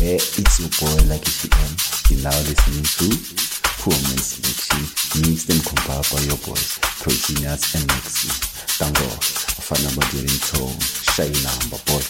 where it's your boy Lucky CM, you're now listening to Poorman Mix them compiled by your boys Pro Genius and Mak C. Tango, I find number during tone, shy number boy.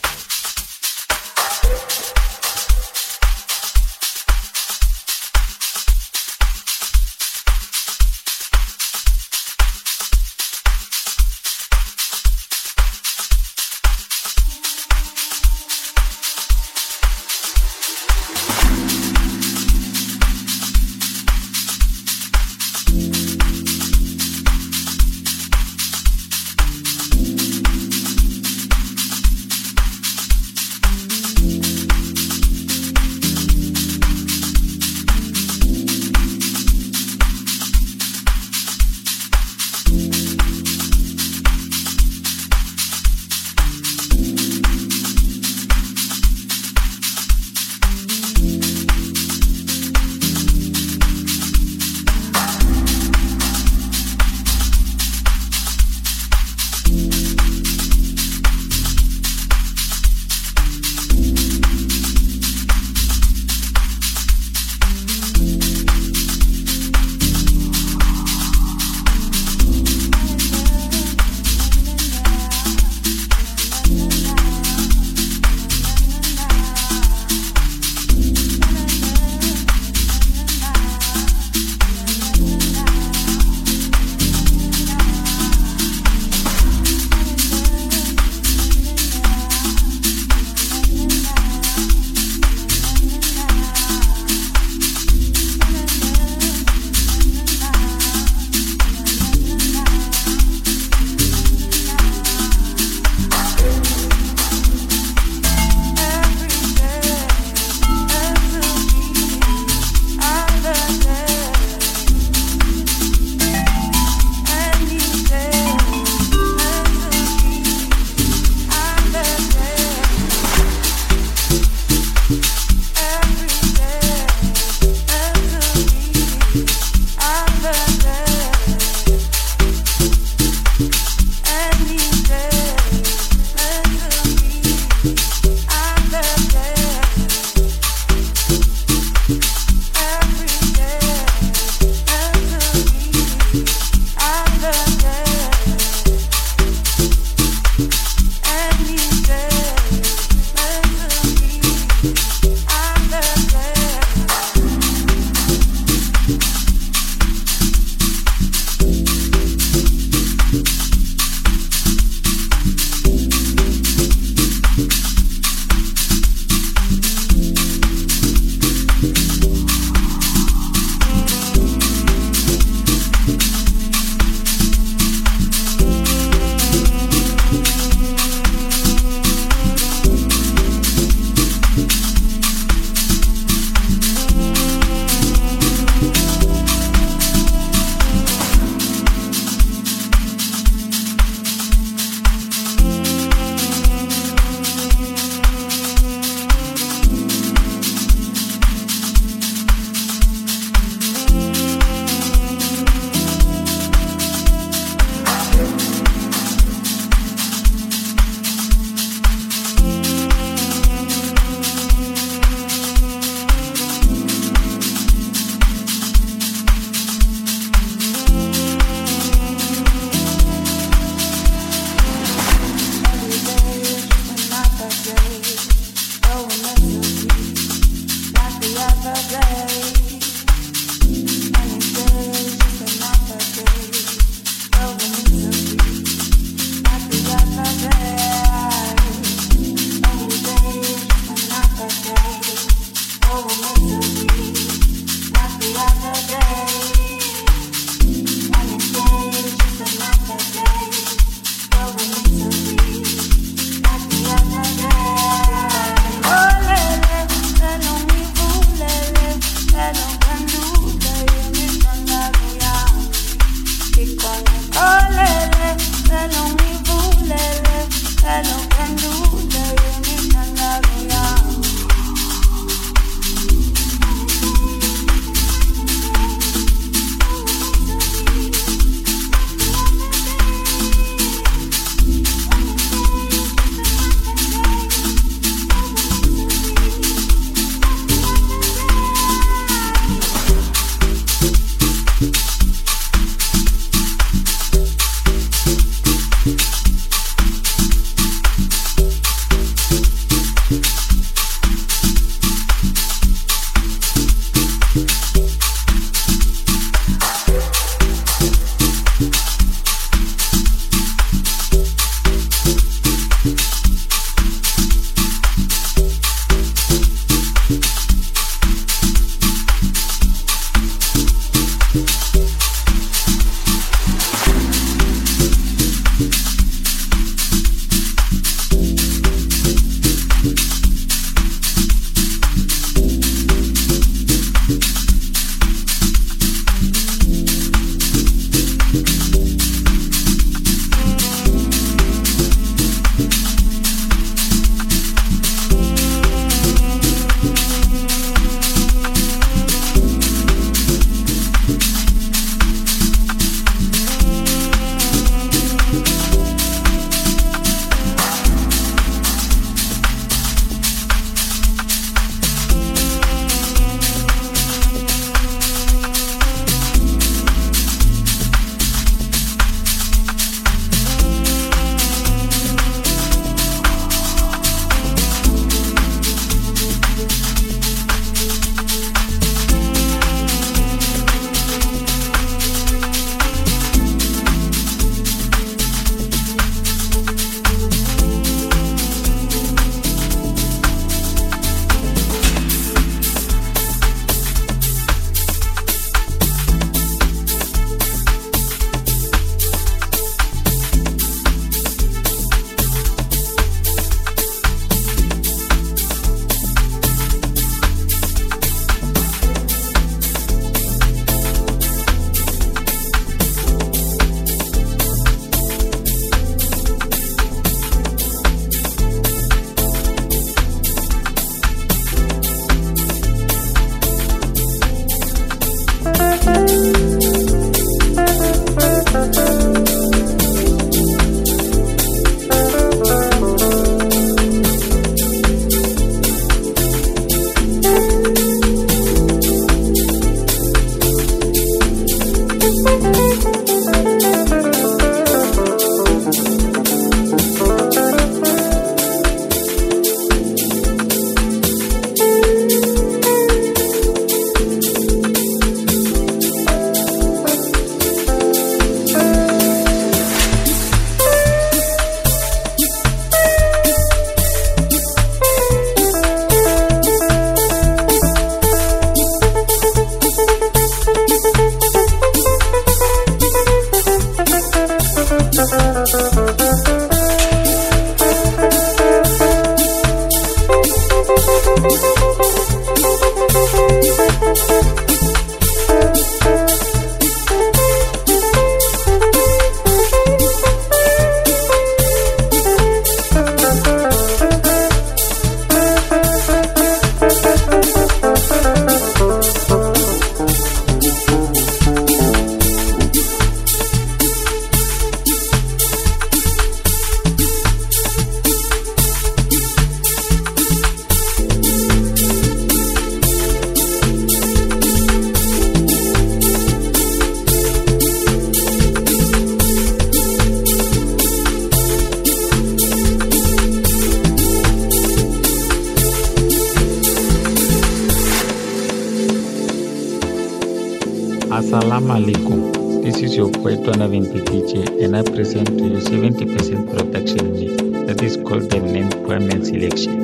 Assalamu alaikum. This is your Poytona Vente DJ, and I present to you 70% production mix that is called the name Poorman Selection,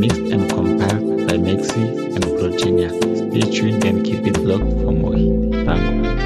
mixed and compiled by Mak C and Pro Genius. Stay tuned and keep it locked for more hit. Thank you.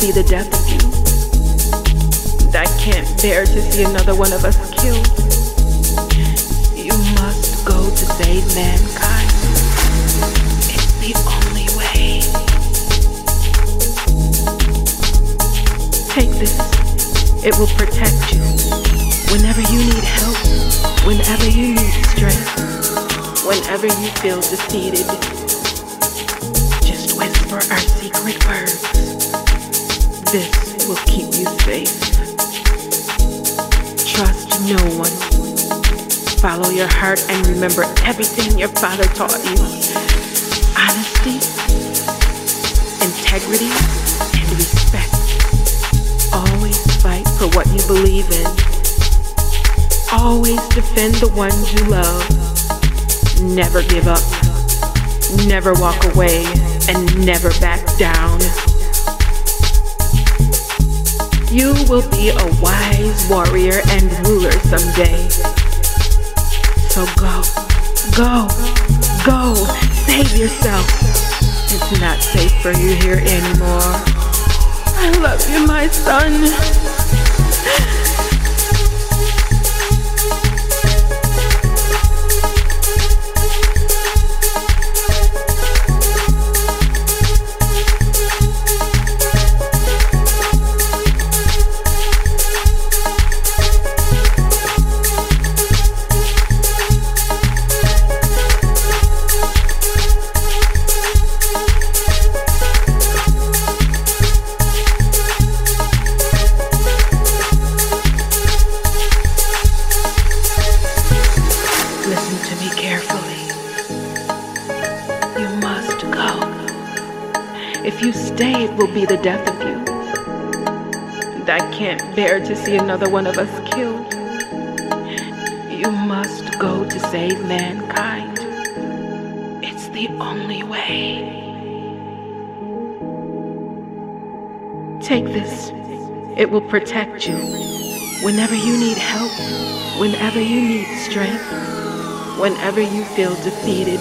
Be the death of you. I can't bear to see another one of us killed. You must go to save mankind. It's the only way. Take this. It will protect you. Whenever you need help, whenever you need strength, whenever you feel defeated, just whisper our secret words. This will keep you safe. Trust no one. Follow your heart and remember everything your father taught you. Honesty, integrity, and respect. Always fight for what you believe in. Always defend the ones you love. Never give up. Never walk away and never back down. You will be a wise warrior and ruler someday. So go, go, go, save yourself. It's not safe for you here anymore. I love you, my son. Will be the death of you. And I can't bear to see another one of us killed. You must go to save mankind. It's the only way. Take this. It will protect you. Whenever you need help, whenever you need strength, whenever you feel defeated.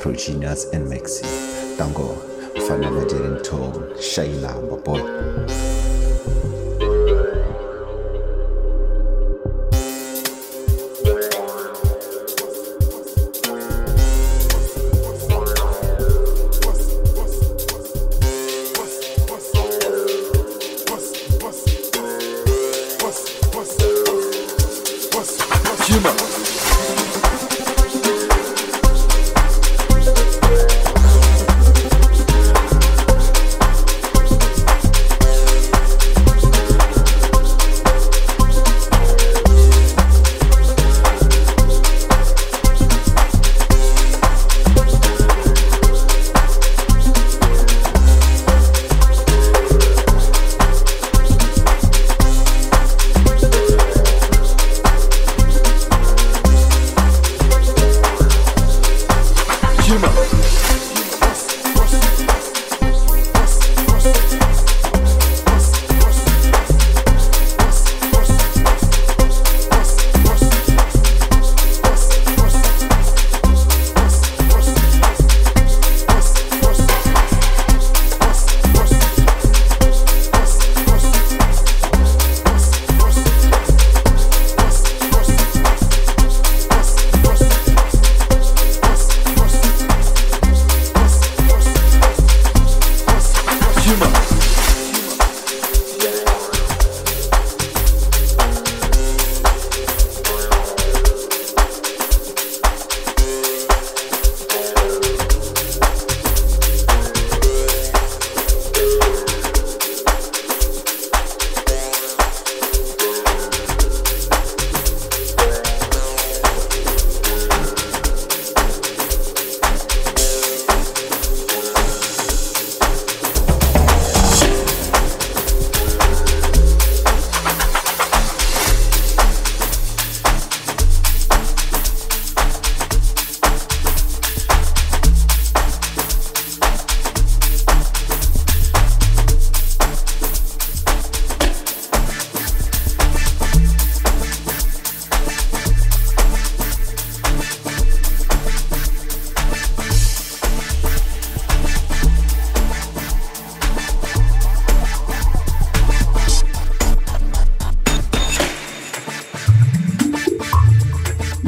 Pro Genius and Mak C. Tango, Fanama didn't talk, Shayla, my boy.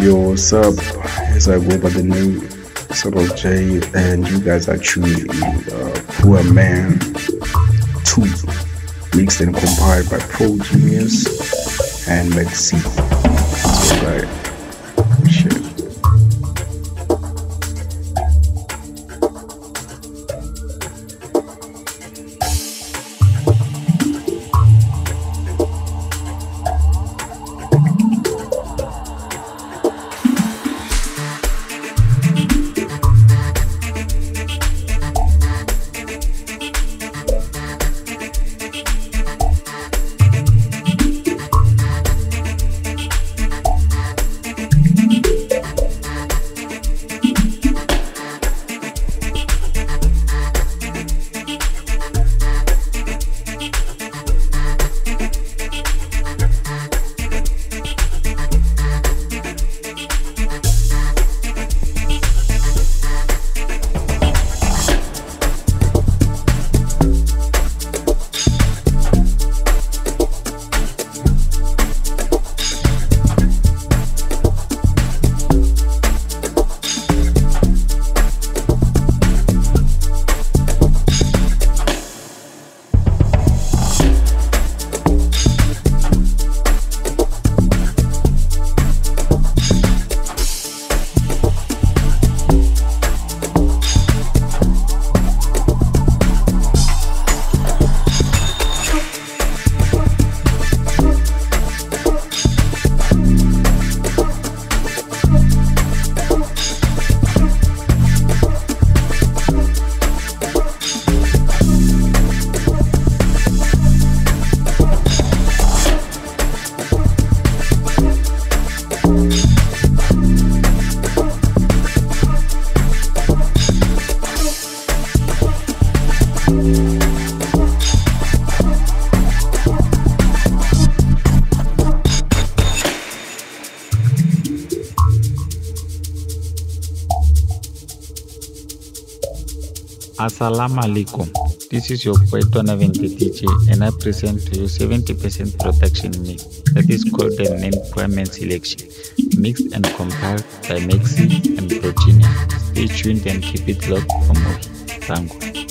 What's up? As I go by the name Solo Jay, and you guys are tuning Poorman 2, mixed and compiled by Pro Genius and Mak C. Alright. Assalamu alaikum. This is your Poytona Vente DJ and I present to you 70% production mix that is called the name Poorman Selection, mixed and compiled by Mak C and Pro Genius. Stay tuned and keep it locked for more. Thank you.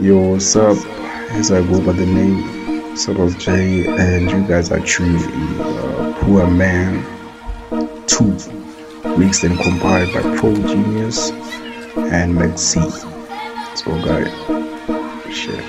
Yo, what's up? As I go by the name Solo Jay, and you guys are tuning in Poorman 2, mixed and compiled by Pro Genius and Mak C. So guys, share.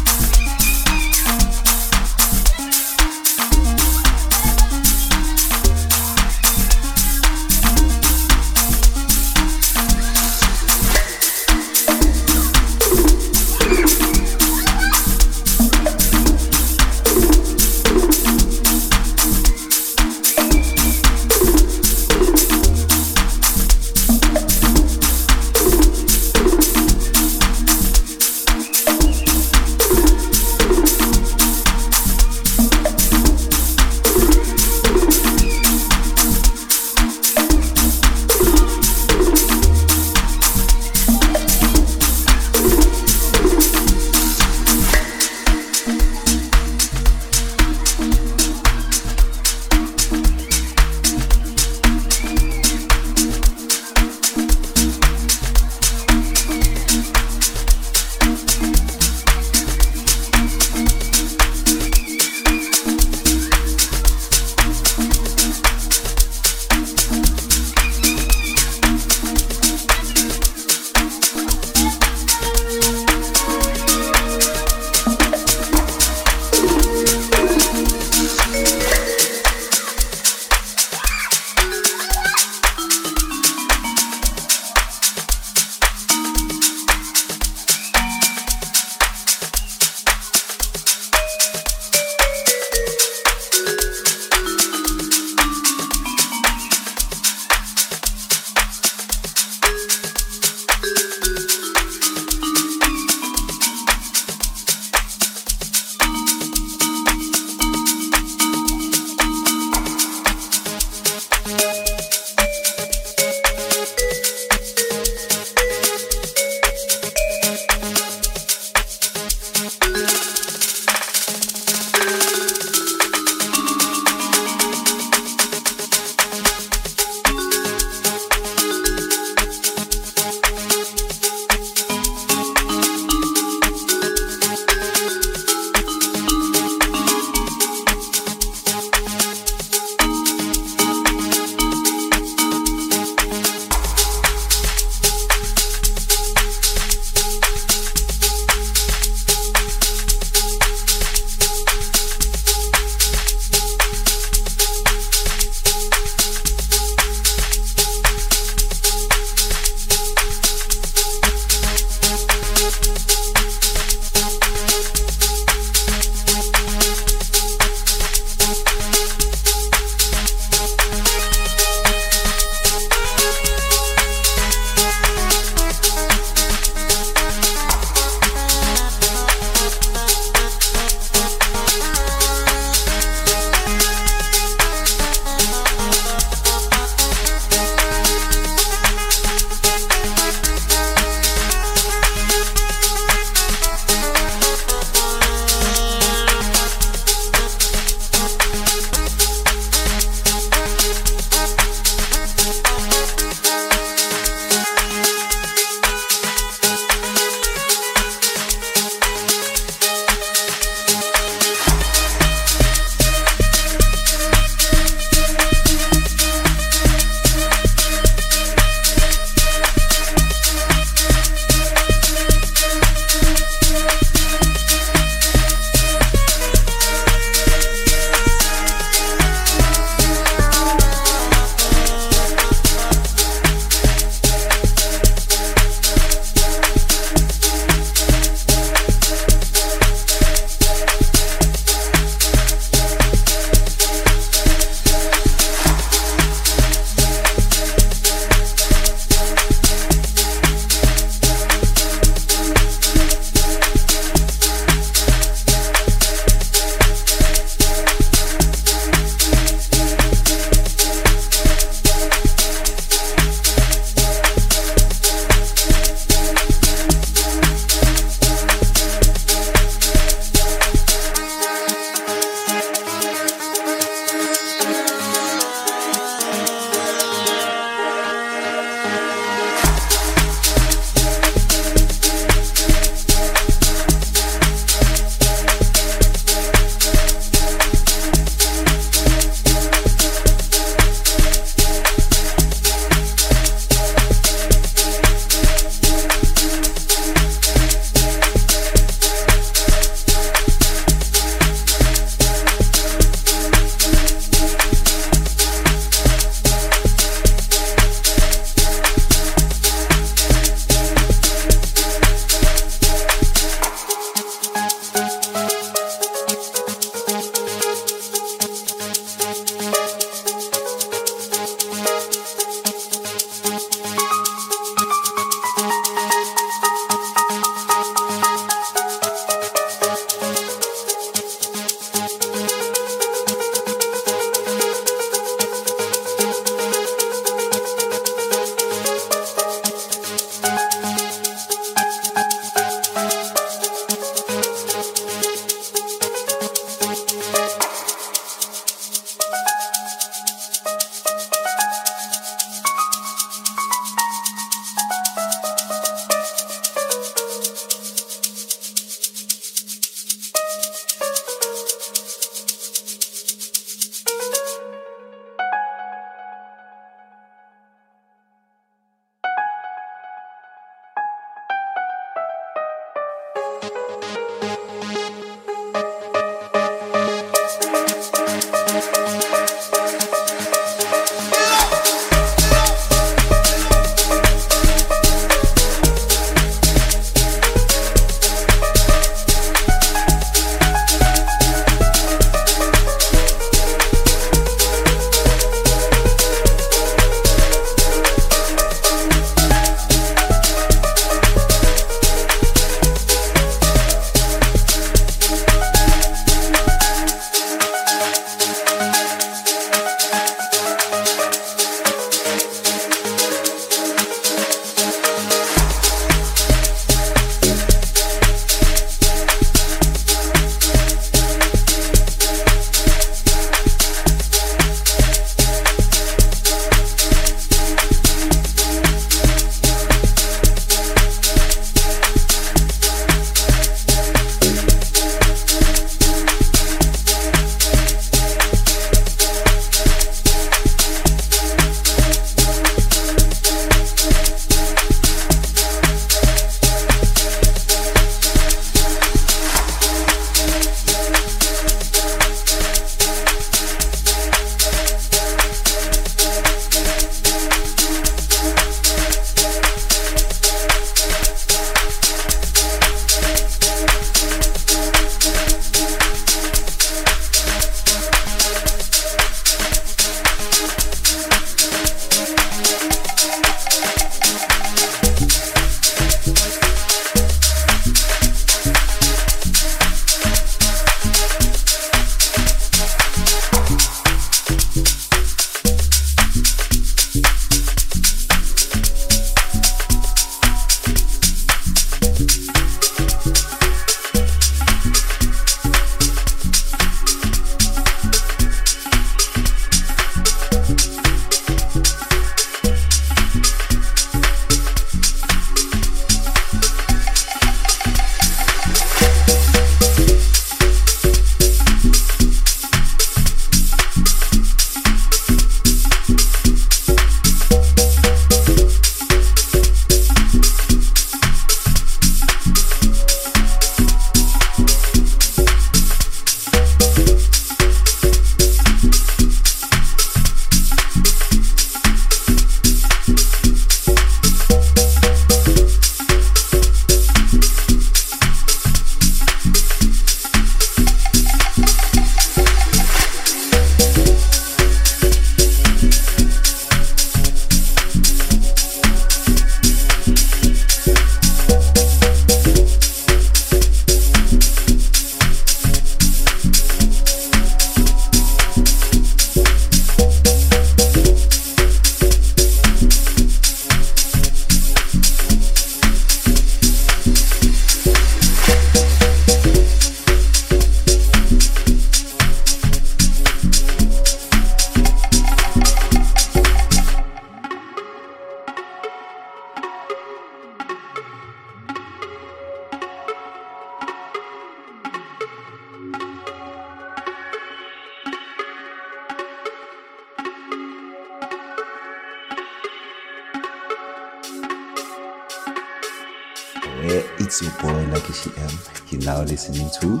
Yeah, it's your boy Lucky CM. You're now listening to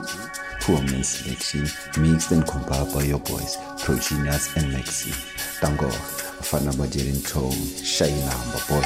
Poorman Selection, mixed and compiled by your boys Pro Genius and Mak C. Tango, Fanaba Jerin Tong, Shay Namba Boy.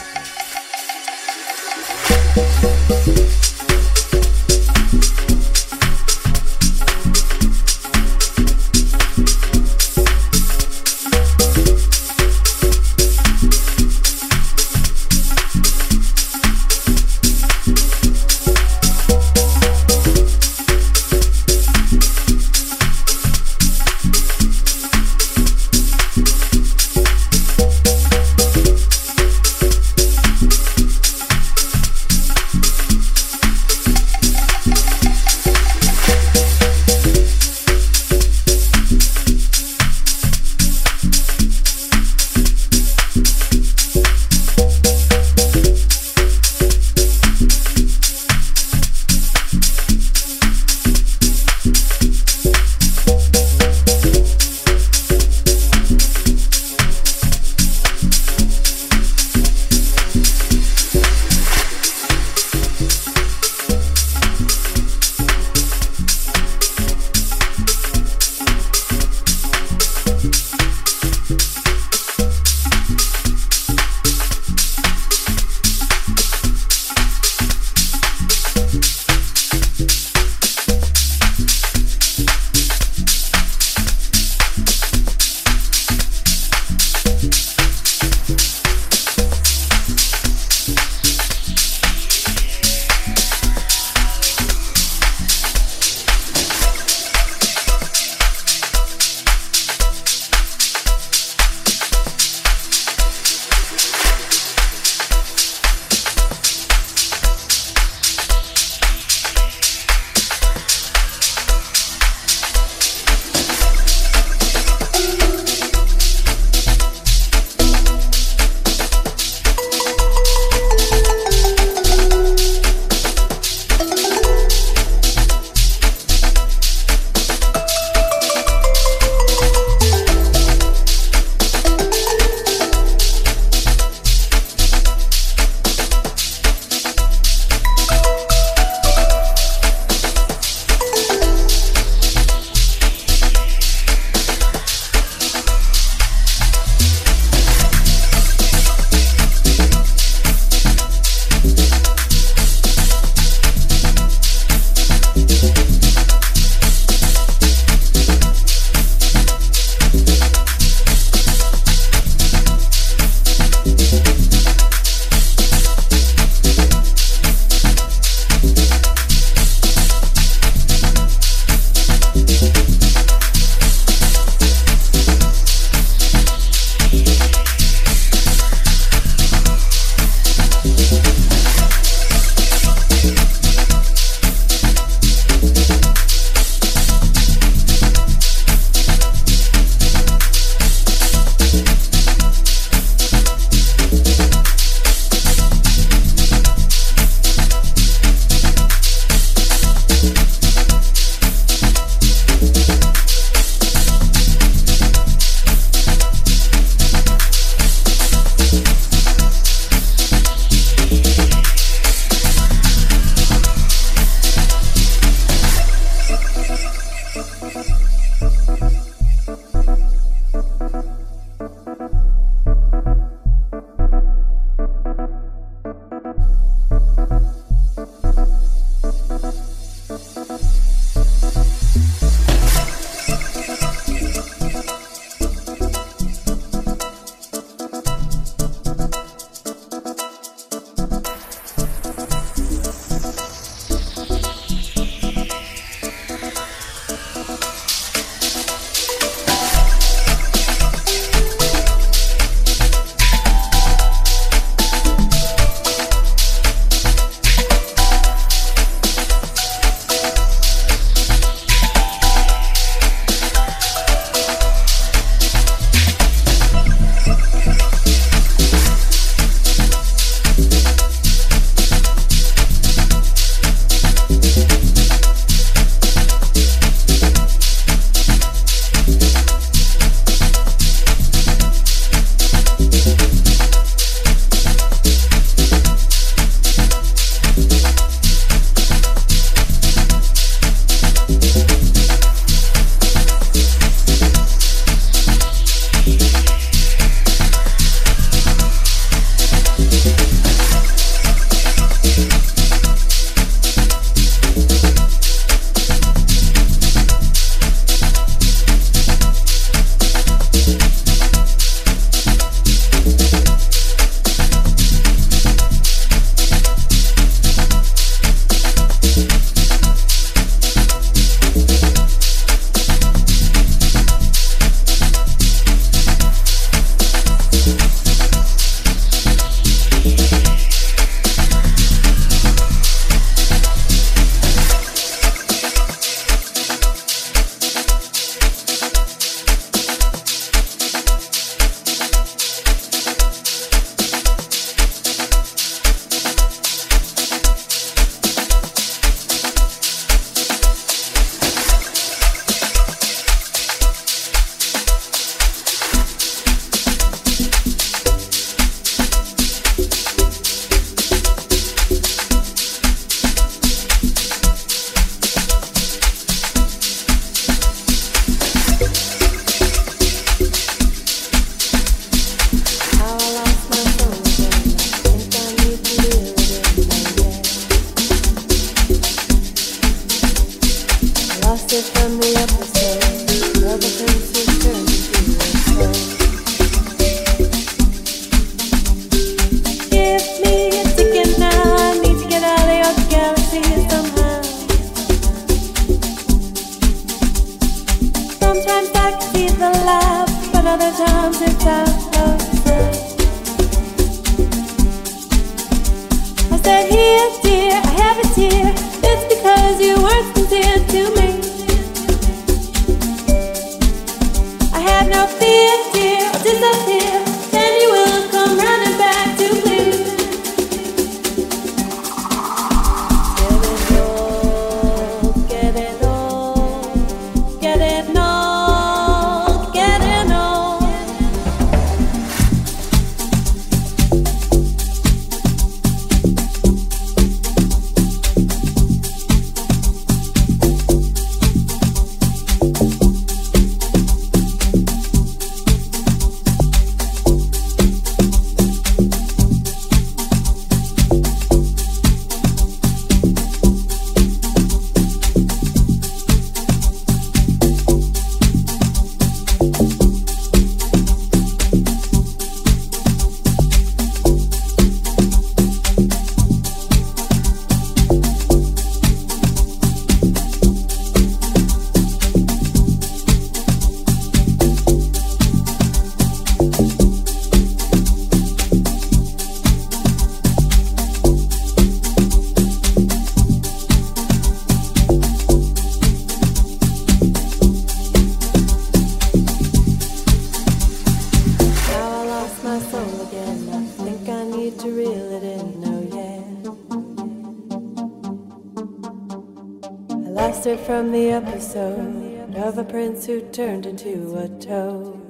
From the episode of a prince who turned into a toad.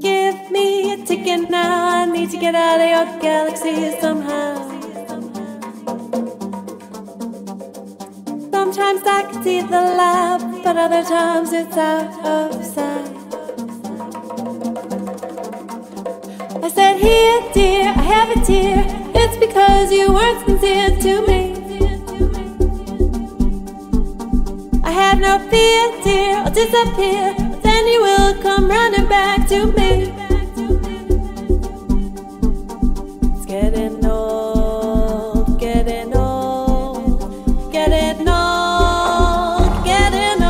Give me a ticket now, I need to get out of your galaxy somehow. Sometimes I can see the light, but other times it's out of sight. I said, here dear, I have a tear, it's because you weren't sincere to me. Have no fear, dear, I'll disappear, then you will come running back to me. It's getting old, getting old, getting old, getting old.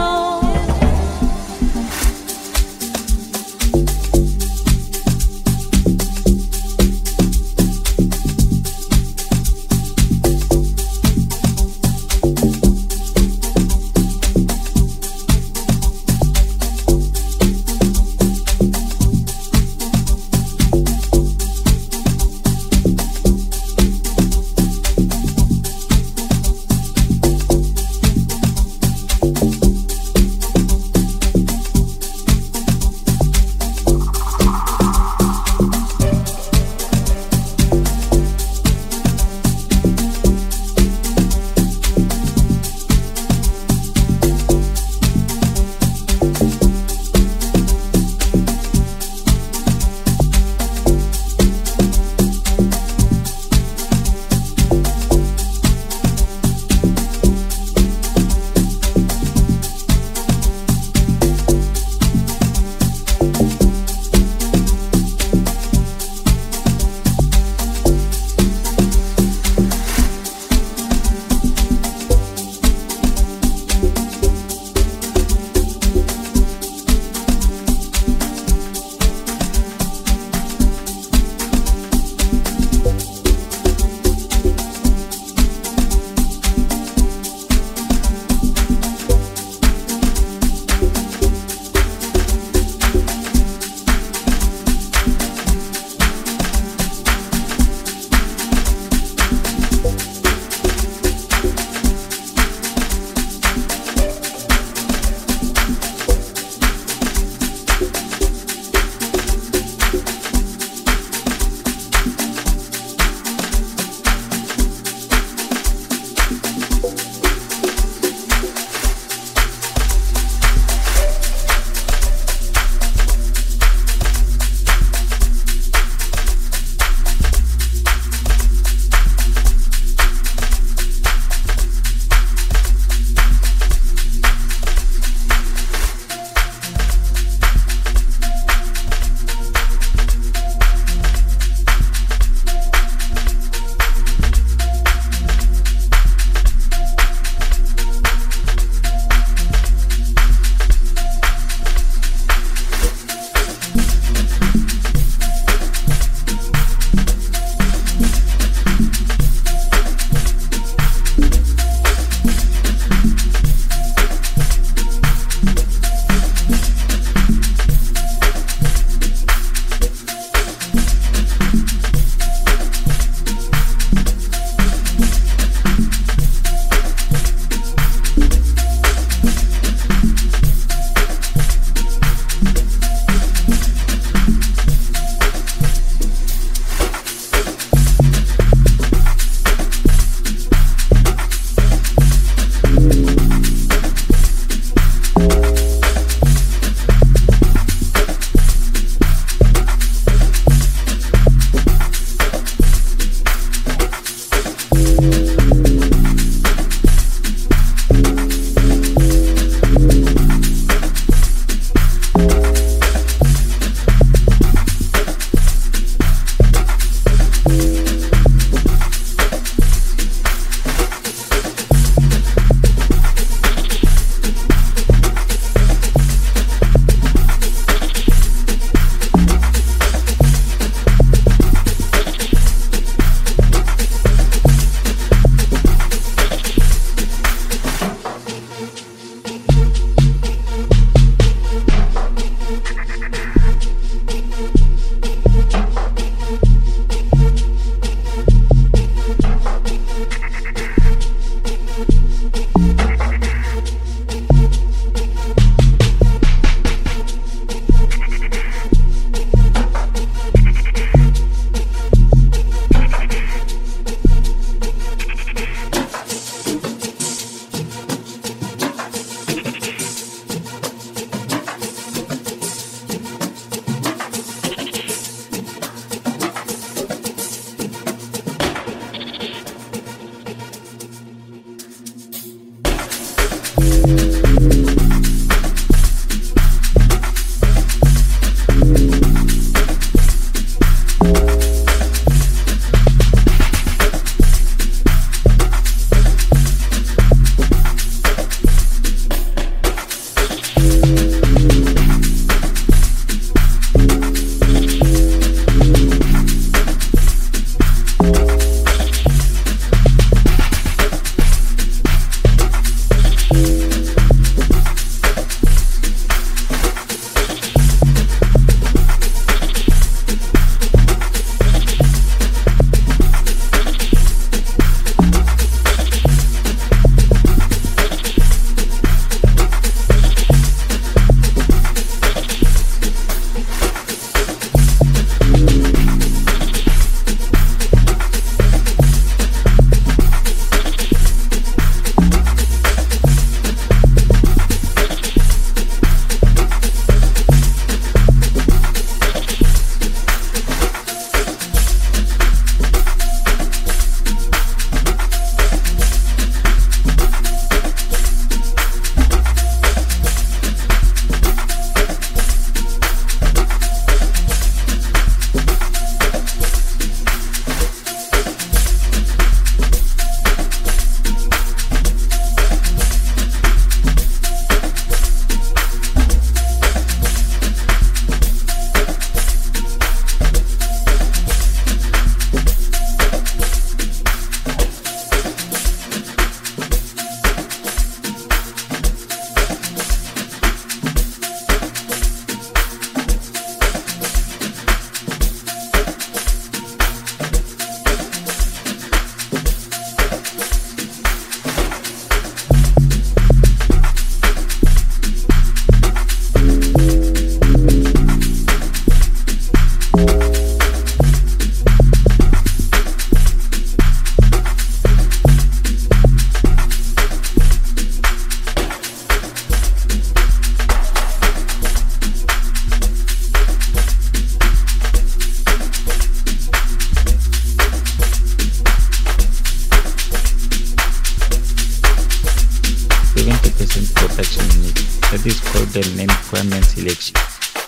production mix, that is called the main requirement selection,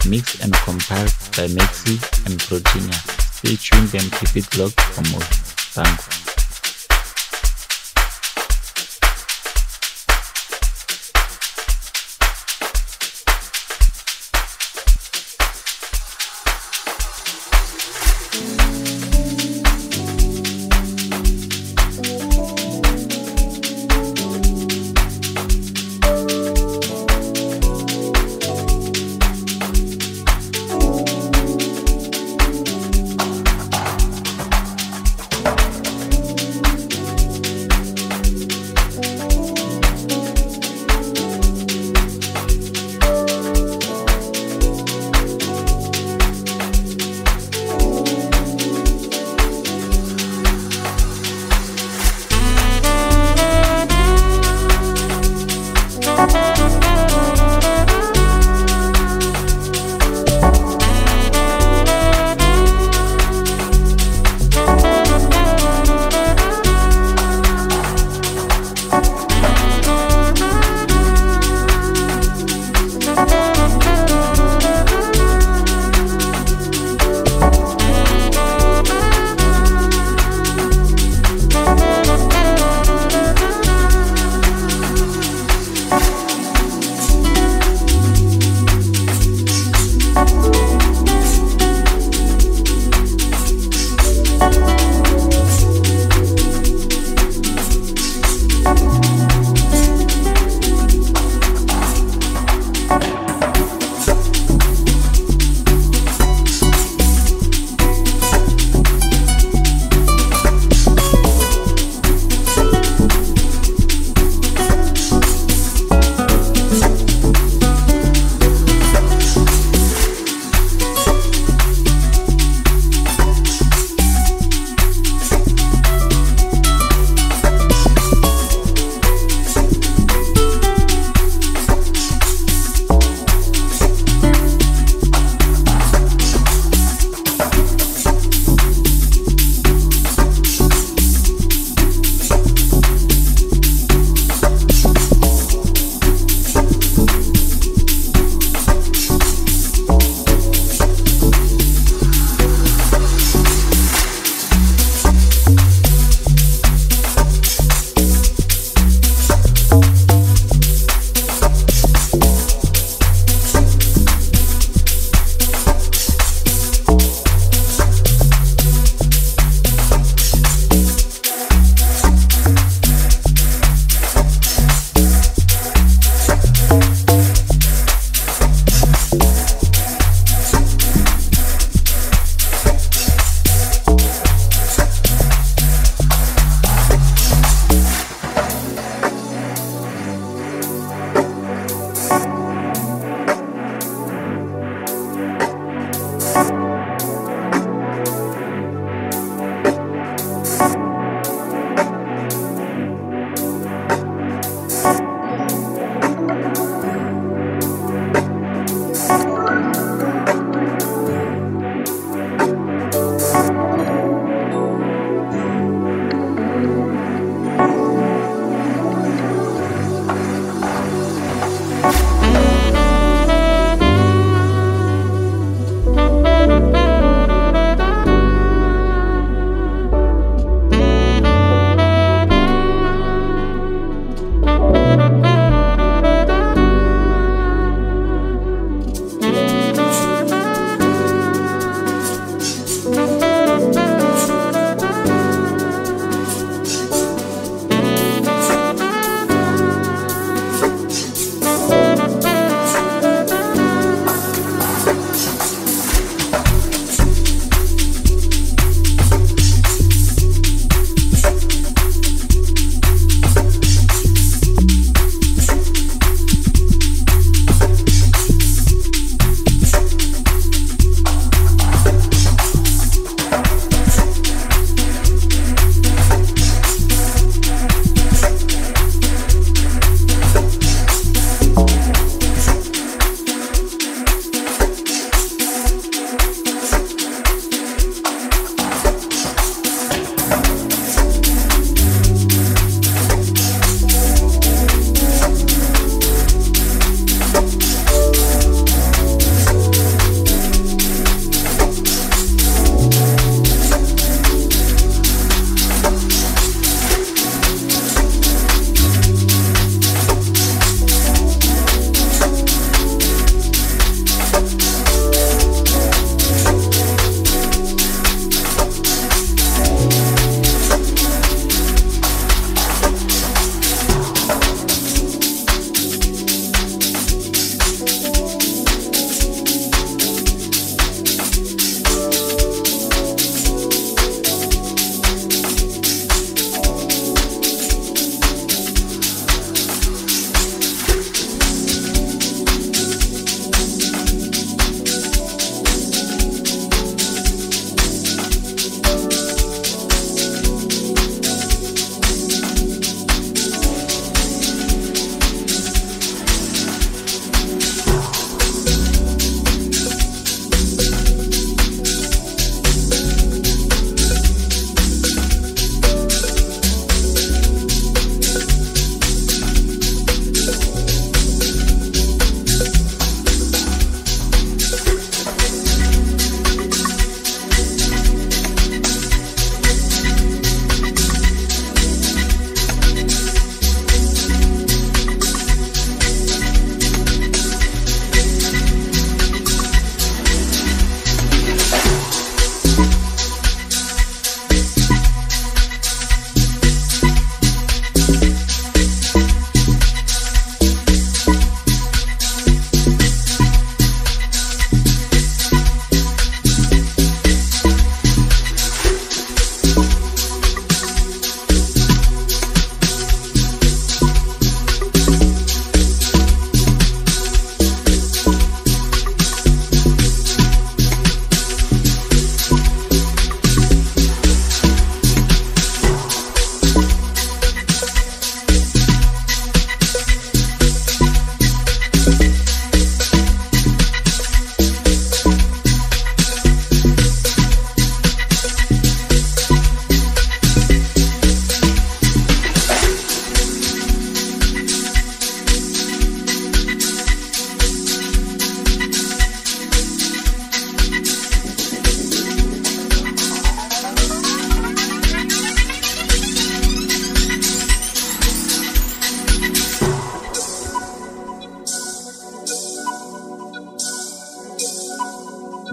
mixed and compiled by Mak C and Pro Genius. Stay tuned and keep it locked for more. Thanks.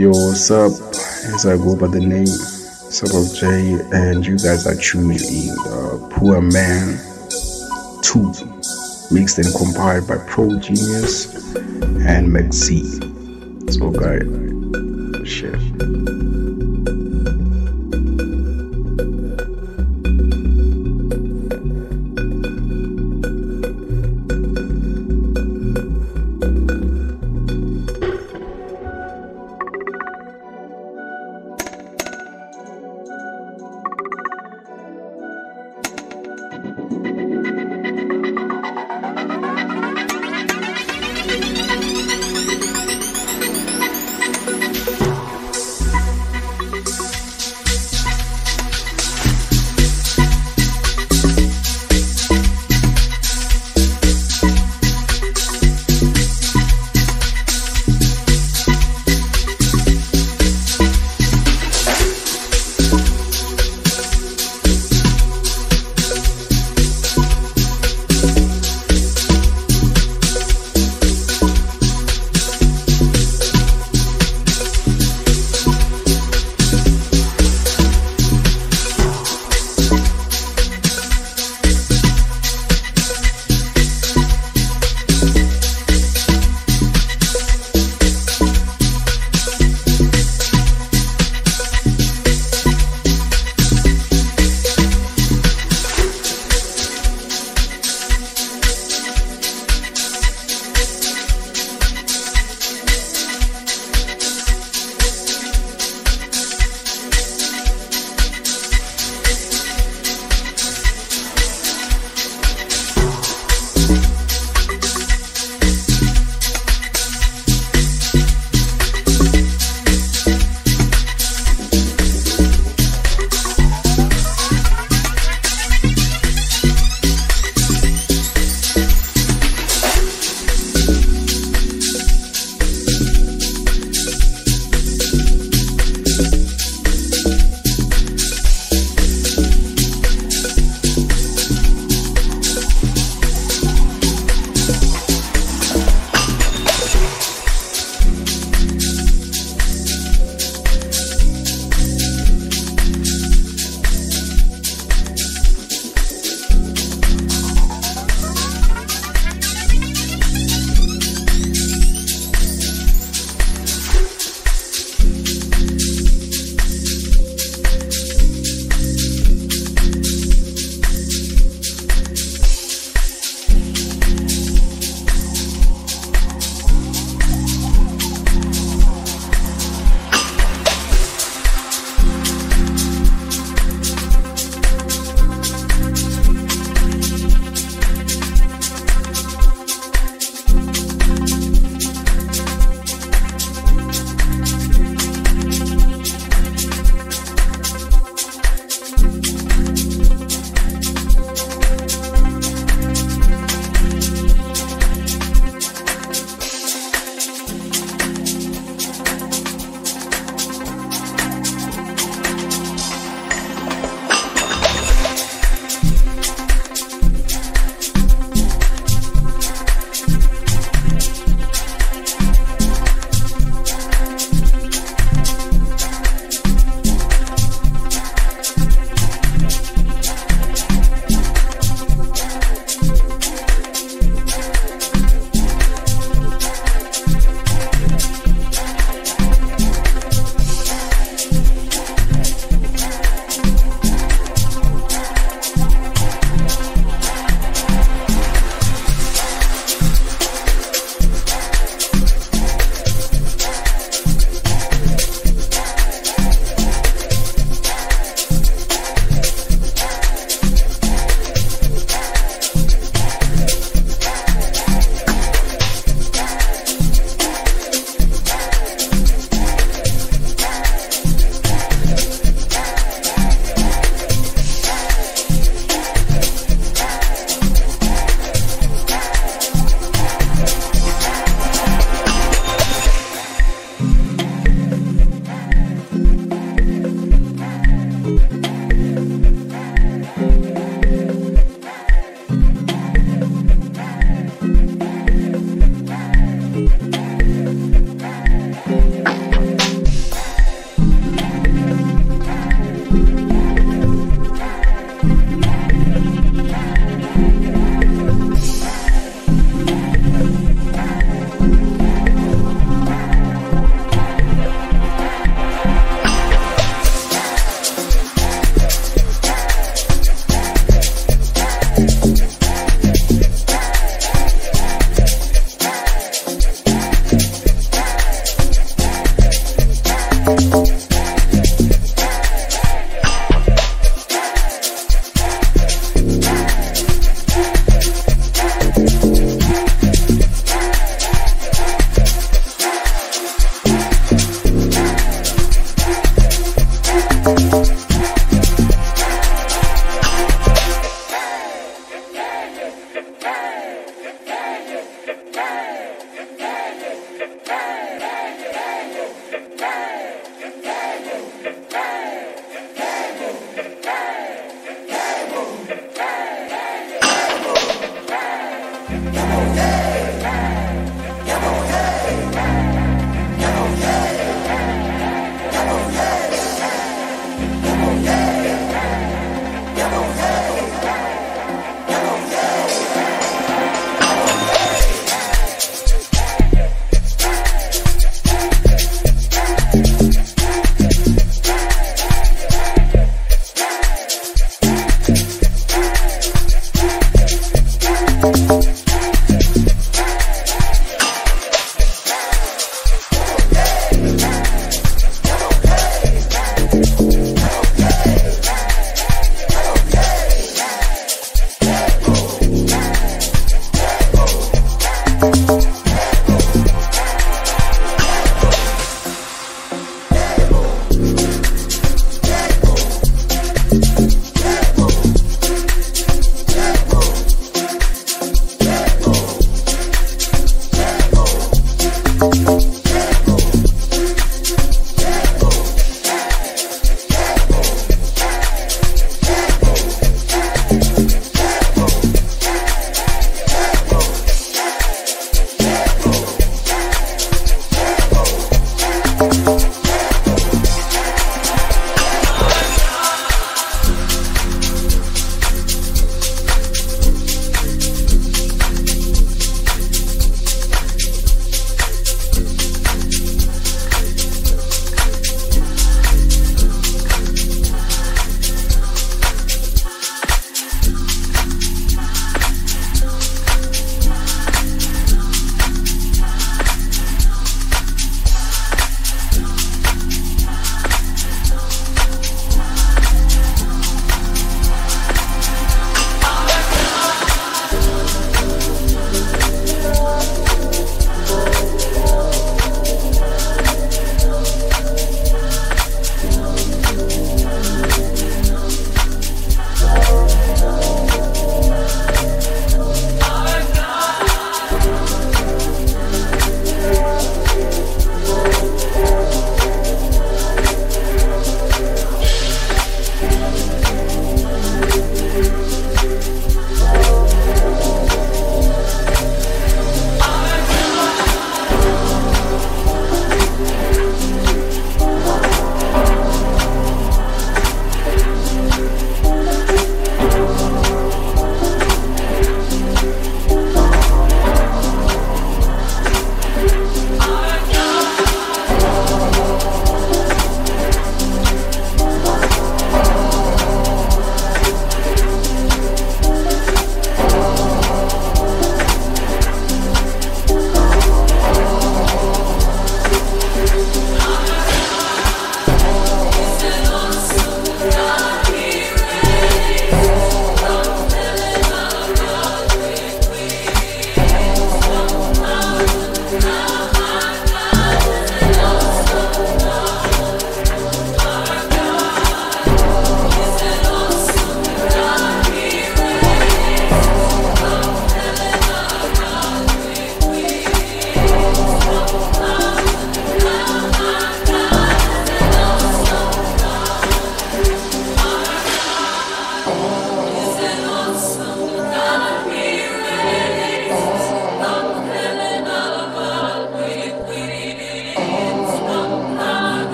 Yo, what's up? As I go by the name Solo Jay, and you guys are tuning in Poorman 2, mixed and compiled by Pro Genius and Mak C. So guys, share.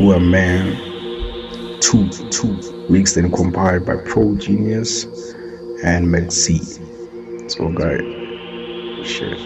Poorman Two, mixed and compiled by Pro Genius and Mak C. So guys, shit.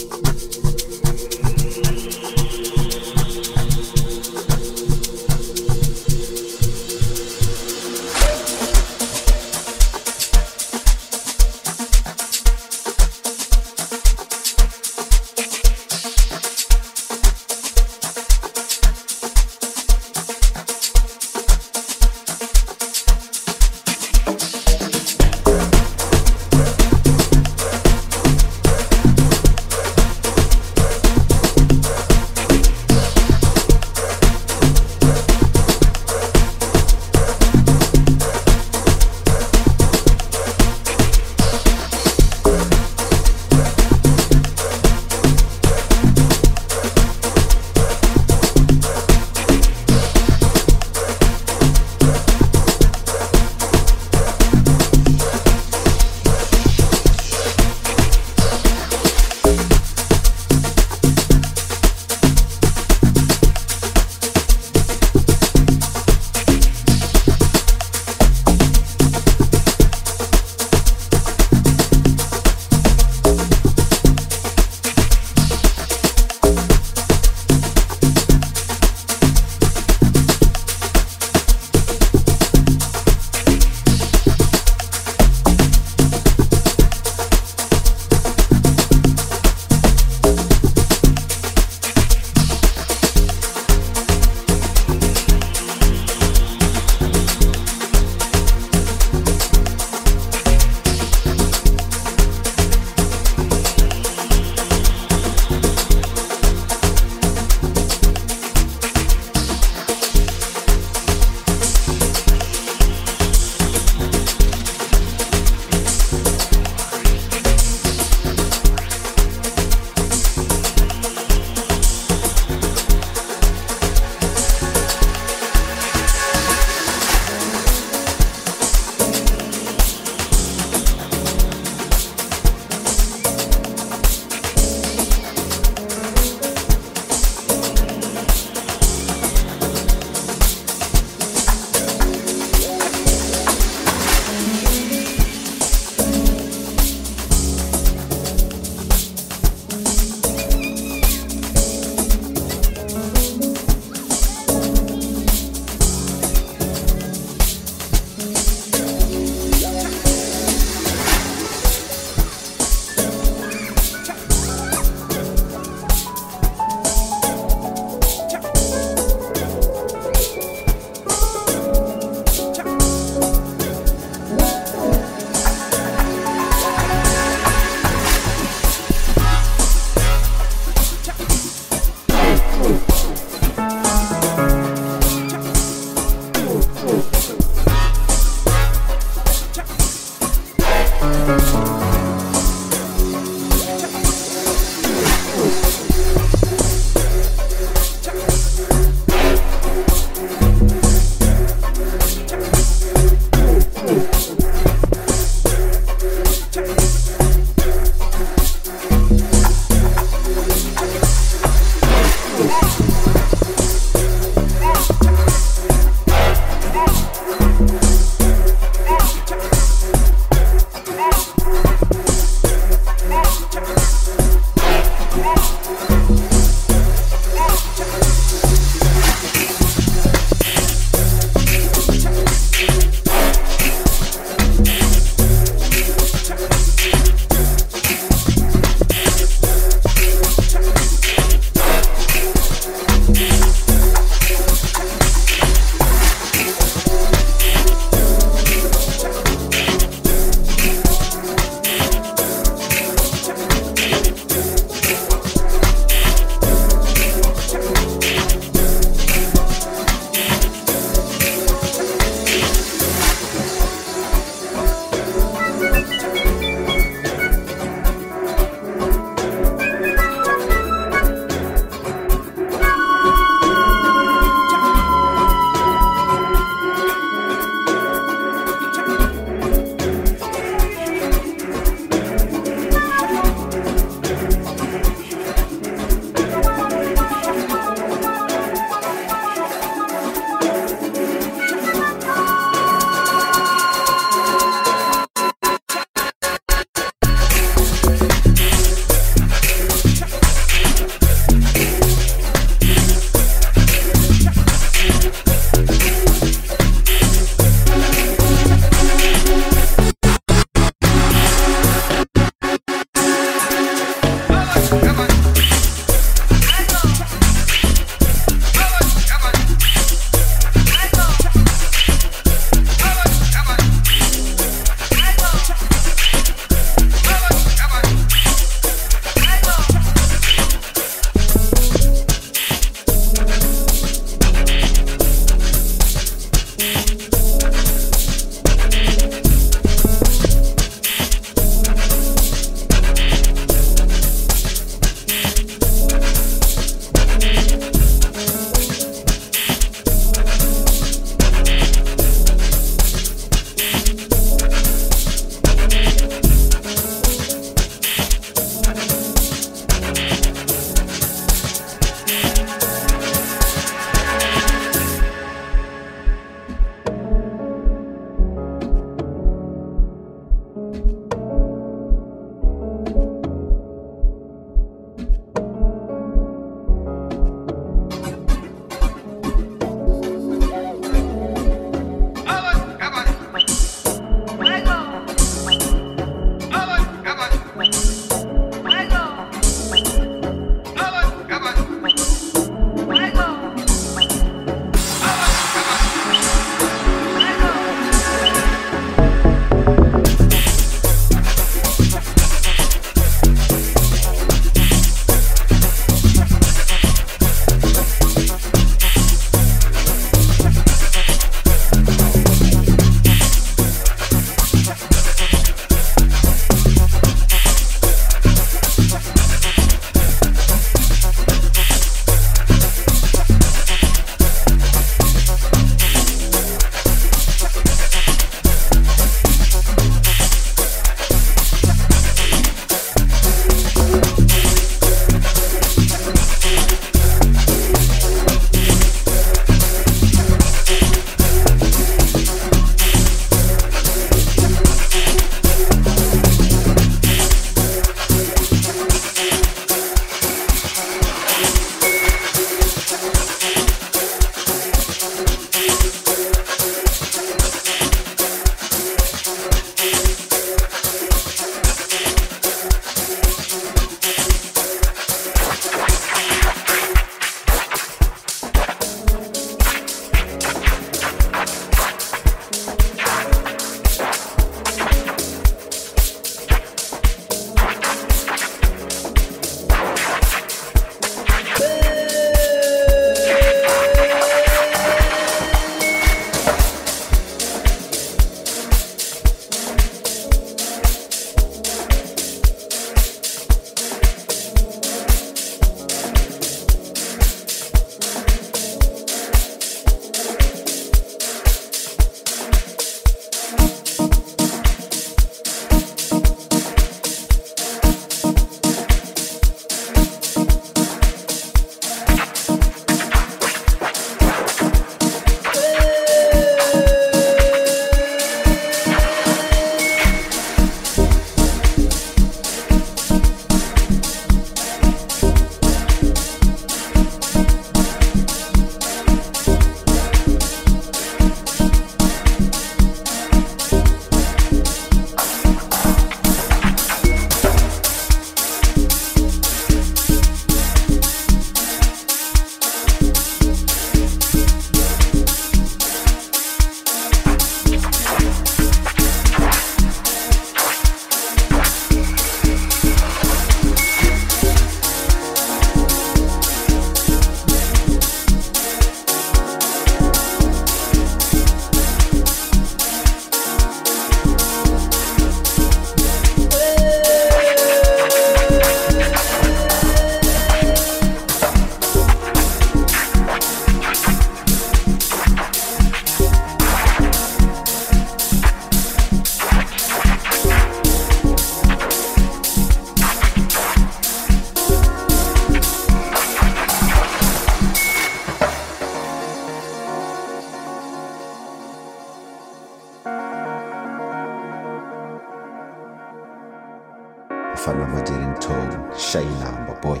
fan of my dead and told. Shine now, my boy.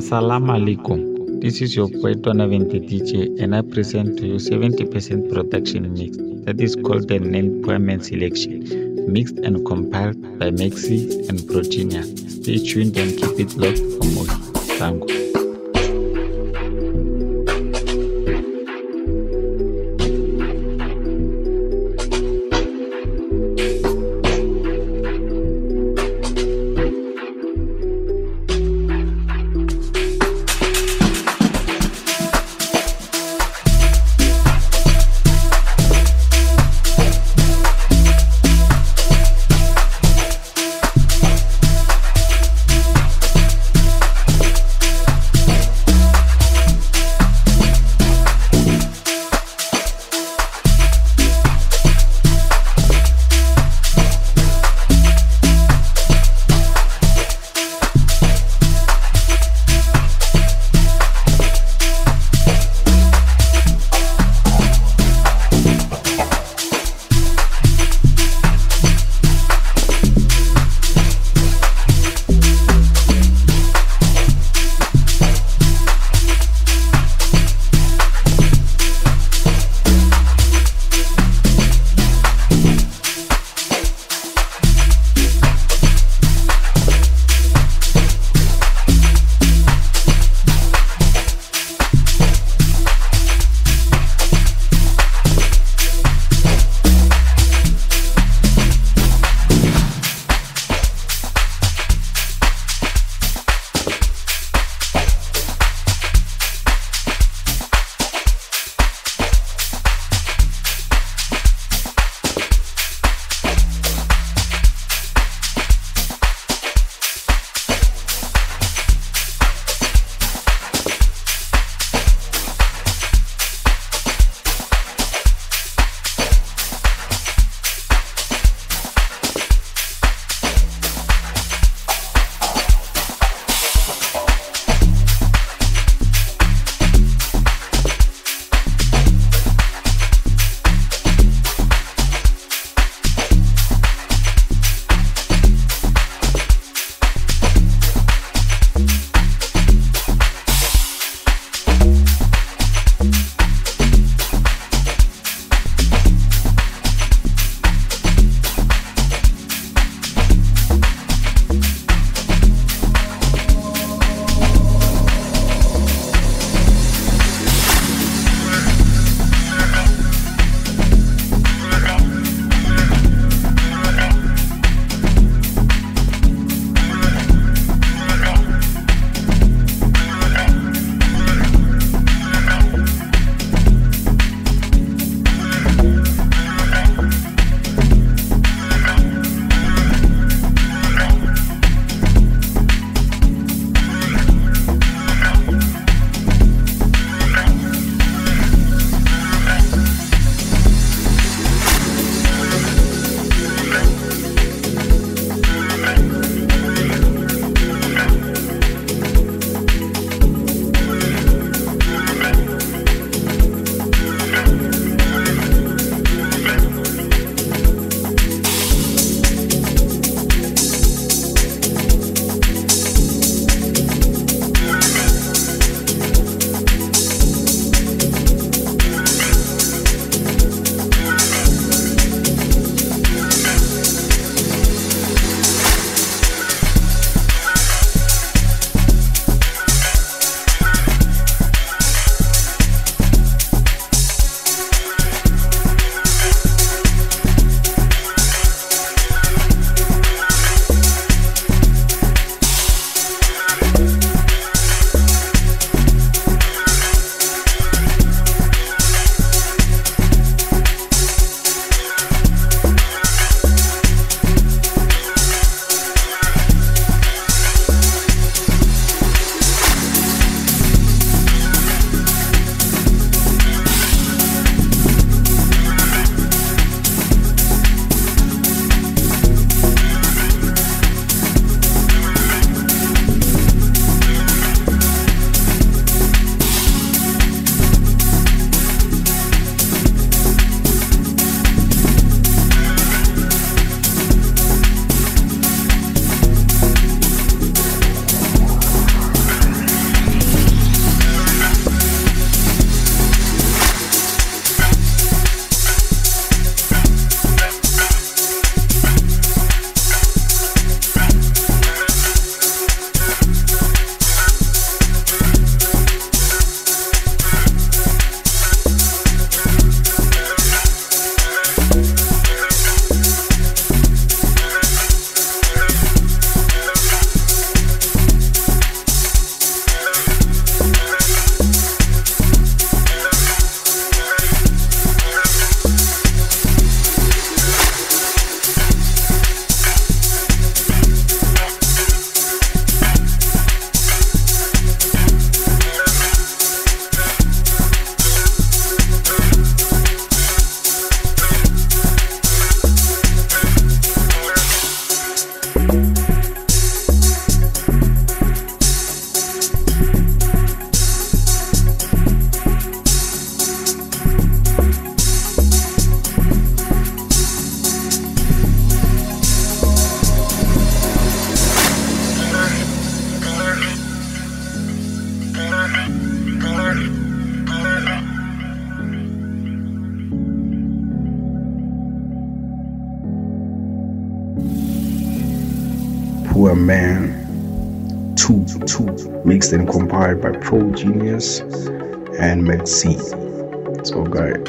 Assalamu alaikum. This is your Poytona Vente DJ and I present to you 70% production mix that is called the name Poorman Selection, mixed and compiled by Mak C and Pro Genius. Stay tuned and keep it locked for more. Thank you. Poorman 2 mixed and compiled by Pro Genius and Mak C. So guys,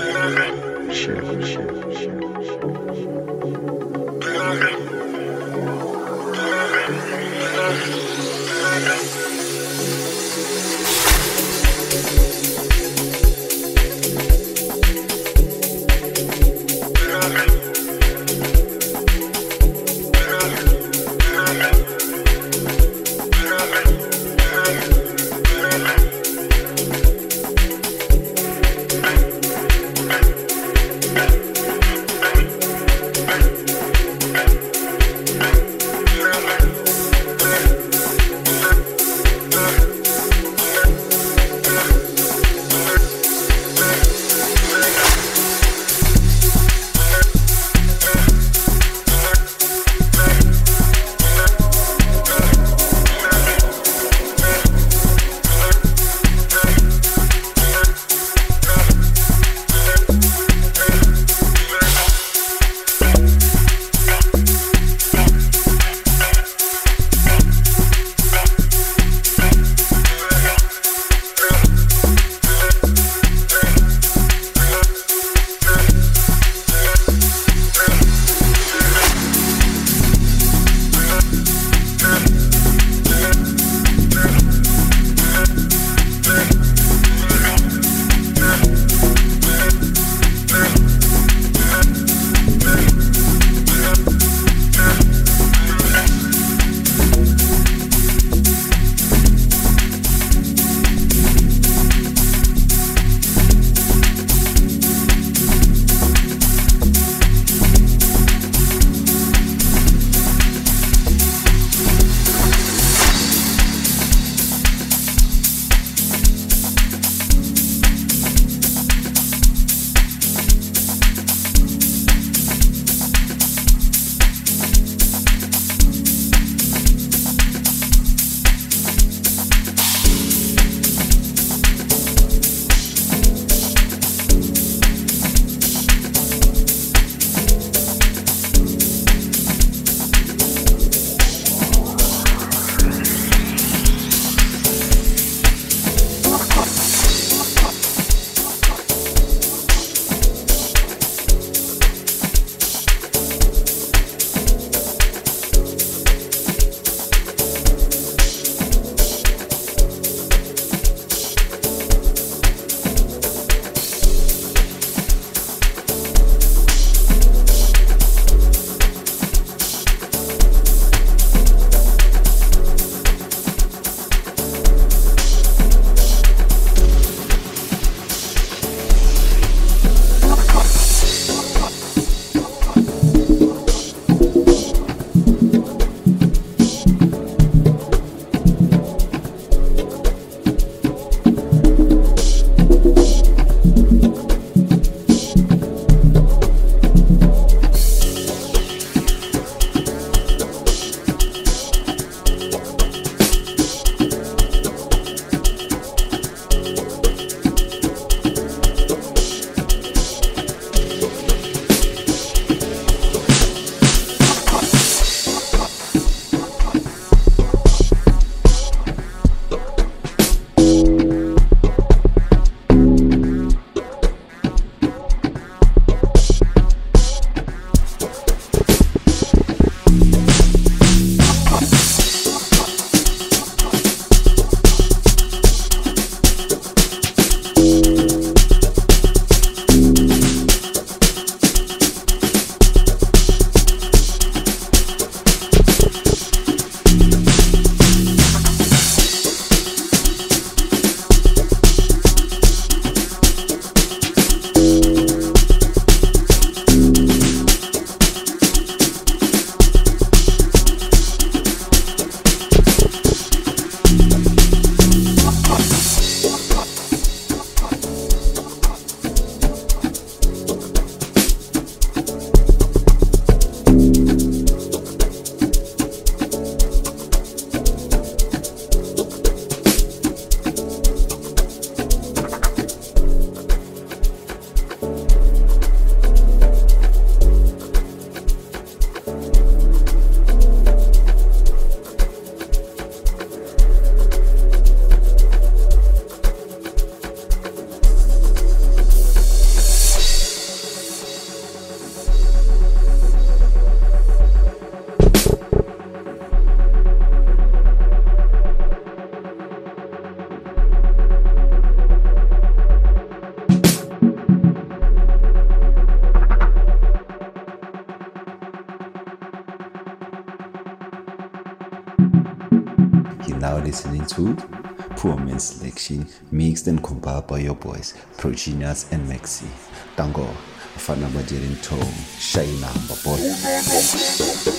now listening to Poorman selection, mixed and compiled by your boys Pro Genius and Mak C. Tango, Fana Majerin Tom, Shaina, Baboy.